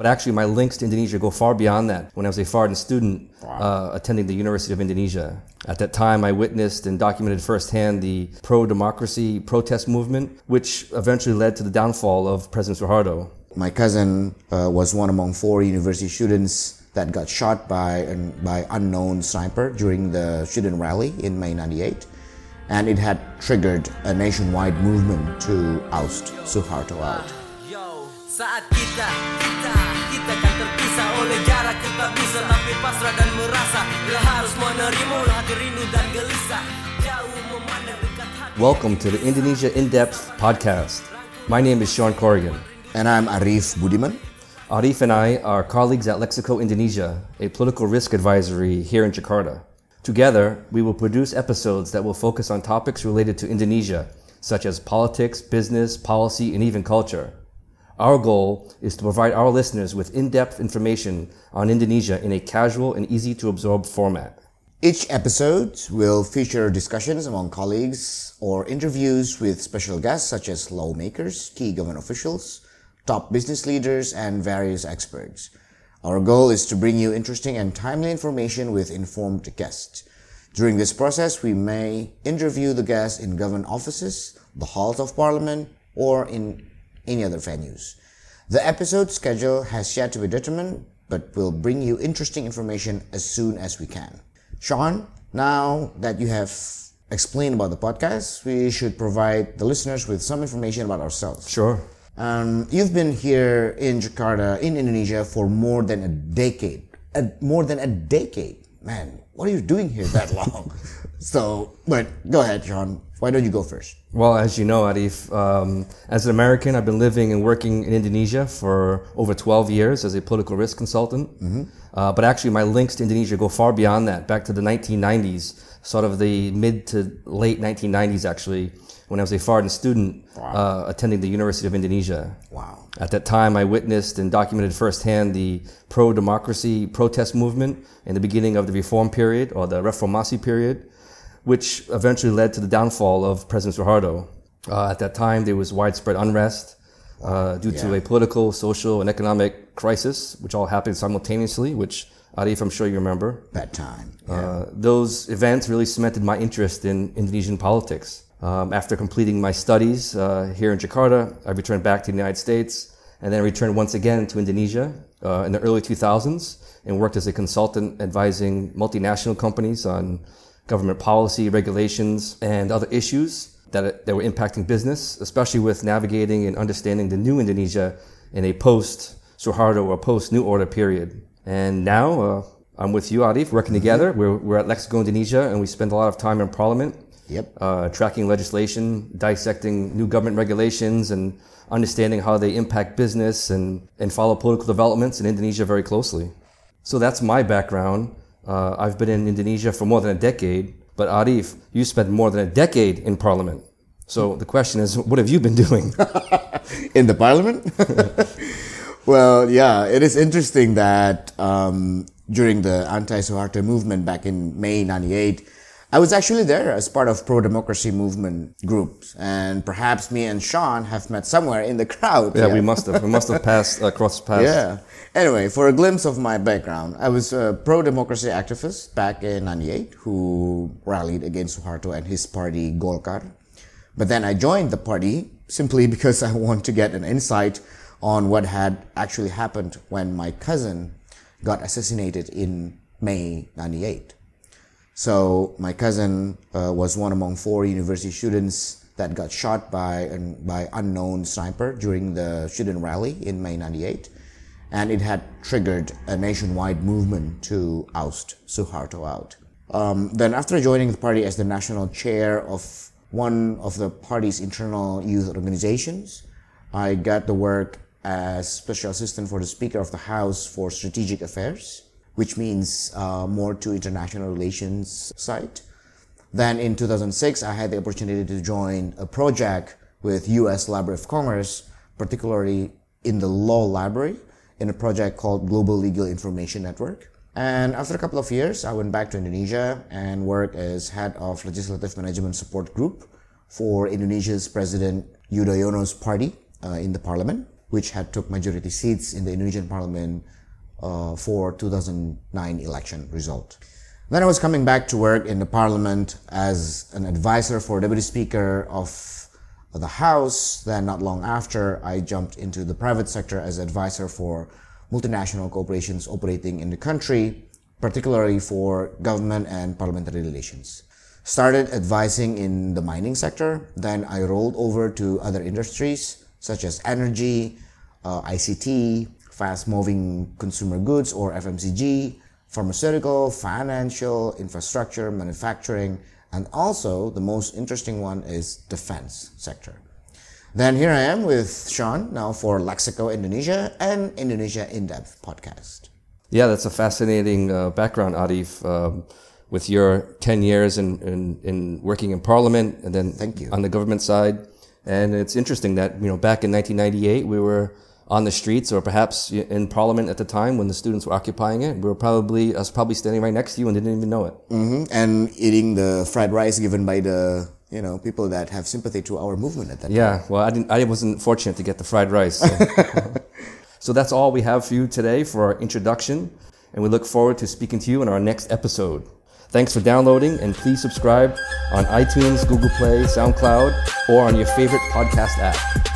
But actually, my links to Indonesia go far beyond that. When I was a foreign student attending the University of Indonesia, at that time, I witnessed and documented firsthand the pro-democracy protest movement, which eventually led to the downfall of President Suharto. My cousin was one among 4 university students that got shot by unknown sniper during the student rally in May '98, and it had triggered a nationwide movement to oust Suharto out. Saat kita kan terpisah oleh jarak, kita bisa tapi pasrah dan merasa bila harus menerima hati rindu dan gelisah. Jauh memandang dekat hati. Welcome to the Indonesia In-Depth podcast. My name is Sean Corrigan. And I'm Arif Budiman. Arif and I are colleagues at Lexico Indonesia, a political risk advisory here in Jakarta. Together, we will produce episodes that will focus on topics related to Indonesia, such as politics, business, policy, and even culture. Our goal is to provide our listeners with in-depth information on Indonesia in a casual and easy-to-absorb format. Each episode will feature discussions among colleagues or interviews with special guests such as lawmakers, key government officials, top business leaders, and various experts. Our goal is to bring you interesting and timely information with informed guests. During this process, we may interview the guests in government offices, the halls of parliament, or in any other venues. The episode schedule has yet to be determined, but we'll bring you interesting information as soon as we can. Sean, now that you have explained about the podcast, we should provide the listeners with some information about ourselves. Sure. You've been here in Jakarta, in Indonesia, for more than a decade. More than a decade? Man, what are you doing here that long? But go ahead, Sean. Why don't you go first? Well, as you know, Arif, as an American, I've been living and working in Indonesia for over 12 years as a political risk consultant. Mm-hmm. But actually, my links to Indonesia go far beyond that, back to the 1990s, sort of the mid to late 1990s, actually, when I was a foreign student attending the University of Indonesia. Wow. At that time, I witnessed and documented firsthand the pro-democracy protest movement in the beginning of the reform period, or the Reformasi period, which eventually led to the downfall of President Suharto. At that time, there was widespread unrest due to a political, social, and economic crisis, which all happened simultaneously, which, Arif, I'm sure you remember. That time. Yeah. Those events really cemented my interest in Indonesian politics. After completing my studies here in Jakarta, I returned back to the United States, and then returned once again to Indonesia in the early 2000s, and worked as a consultant advising multinational companies on government policy, regulations, and other issues that were impacting business, especially with navigating and understanding the new Indonesia in a post-Suharto or post-New Order period. And now I'm with you, Arif, working together. We're at Lexico Indonesia, and we spend a lot of time in Parliament, tracking legislation, dissecting new government regulations, and understanding how they impact business and follow political developments in Indonesia very closely. So that's my background. I've been in Indonesia for more than a decade, but Arif, you spent more than a decade in Parliament. So the question is, what have you been doing? In the Parliament? Well, yeah, it is interesting that during the anti-Suharto movement back in May '98, I was actually there as part of pro-democracy movement groups, and perhaps me and Sean have met somewhere in the crowd. Yeah, we must have. We must have crossed paths. Yeah. Anyway, for a glimpse of my background, I was a pro-democracy activist back in '98 who rallied against Suharto and his party Golkar. But then I joined the party simply because I want to get an insight on what had actually happened when my cousin got assassinated in May '98. So my cousin was one among 4 university students that got shot by unknown sniper during the student rally in May '98, and it had triggered a nationwide movement to oust Suharto out. Then after joining the party as the national chair of one of the party's internal youth organizations, I got to work as special assistant for the Speaker of the House for Strategic Affairs, which means more to international relations side. Then in 2006, I had the opportunity to join a project with U.S. Library of Congress, particularly in the law library, in a project called Global Legal Information Network. And after a couple of years, I went back to Indonesia and worked as head of Legislative Management Support Group for Indonesia's President Yudhoyono's party in the parliament. which had took majority seats in the Indonesian parliament for 2009 election result. Then I was coming back to work in the parliament as an advisor for deputy speaker of the house. Then not long after, I jumped into the private sector as advisor for multinational corporations operating in the country, particularly for government and parliamentary relations. Started advising in the mining sector. Then I rolled over to other industries such as energy, ICT, fast-moving consumer goods or FMCG, pharmaceutical, financial, infrastructure, manufacturing, and also the most interesting one is defense sector. Then here I am with Sean now for Lexico Indonesia and Indonesia In-Depth podcast. Yeah, that's a fascinating background, Arif. With your 10 years in working in parliament and then on the government side. And it's interesting that, you know, back in 1998, we were on the streets or perhaps in parliament at the time when the students were occupying it. We were probably, I was probably standing right next to you and didn't even know it. Mm-hmm. And eating the fried rice given by the, you know, people that have sympathy to our movement at that time. Yeah, well, I wasn't fortunate to get the fried rice. So. So that's all we have for you today for our introduction. And we look forward to speaking to you in our next episode. Thanks for downloading, and please subscribe on iTunes, Google Play, SoundCloud, or on your favorite podcast app.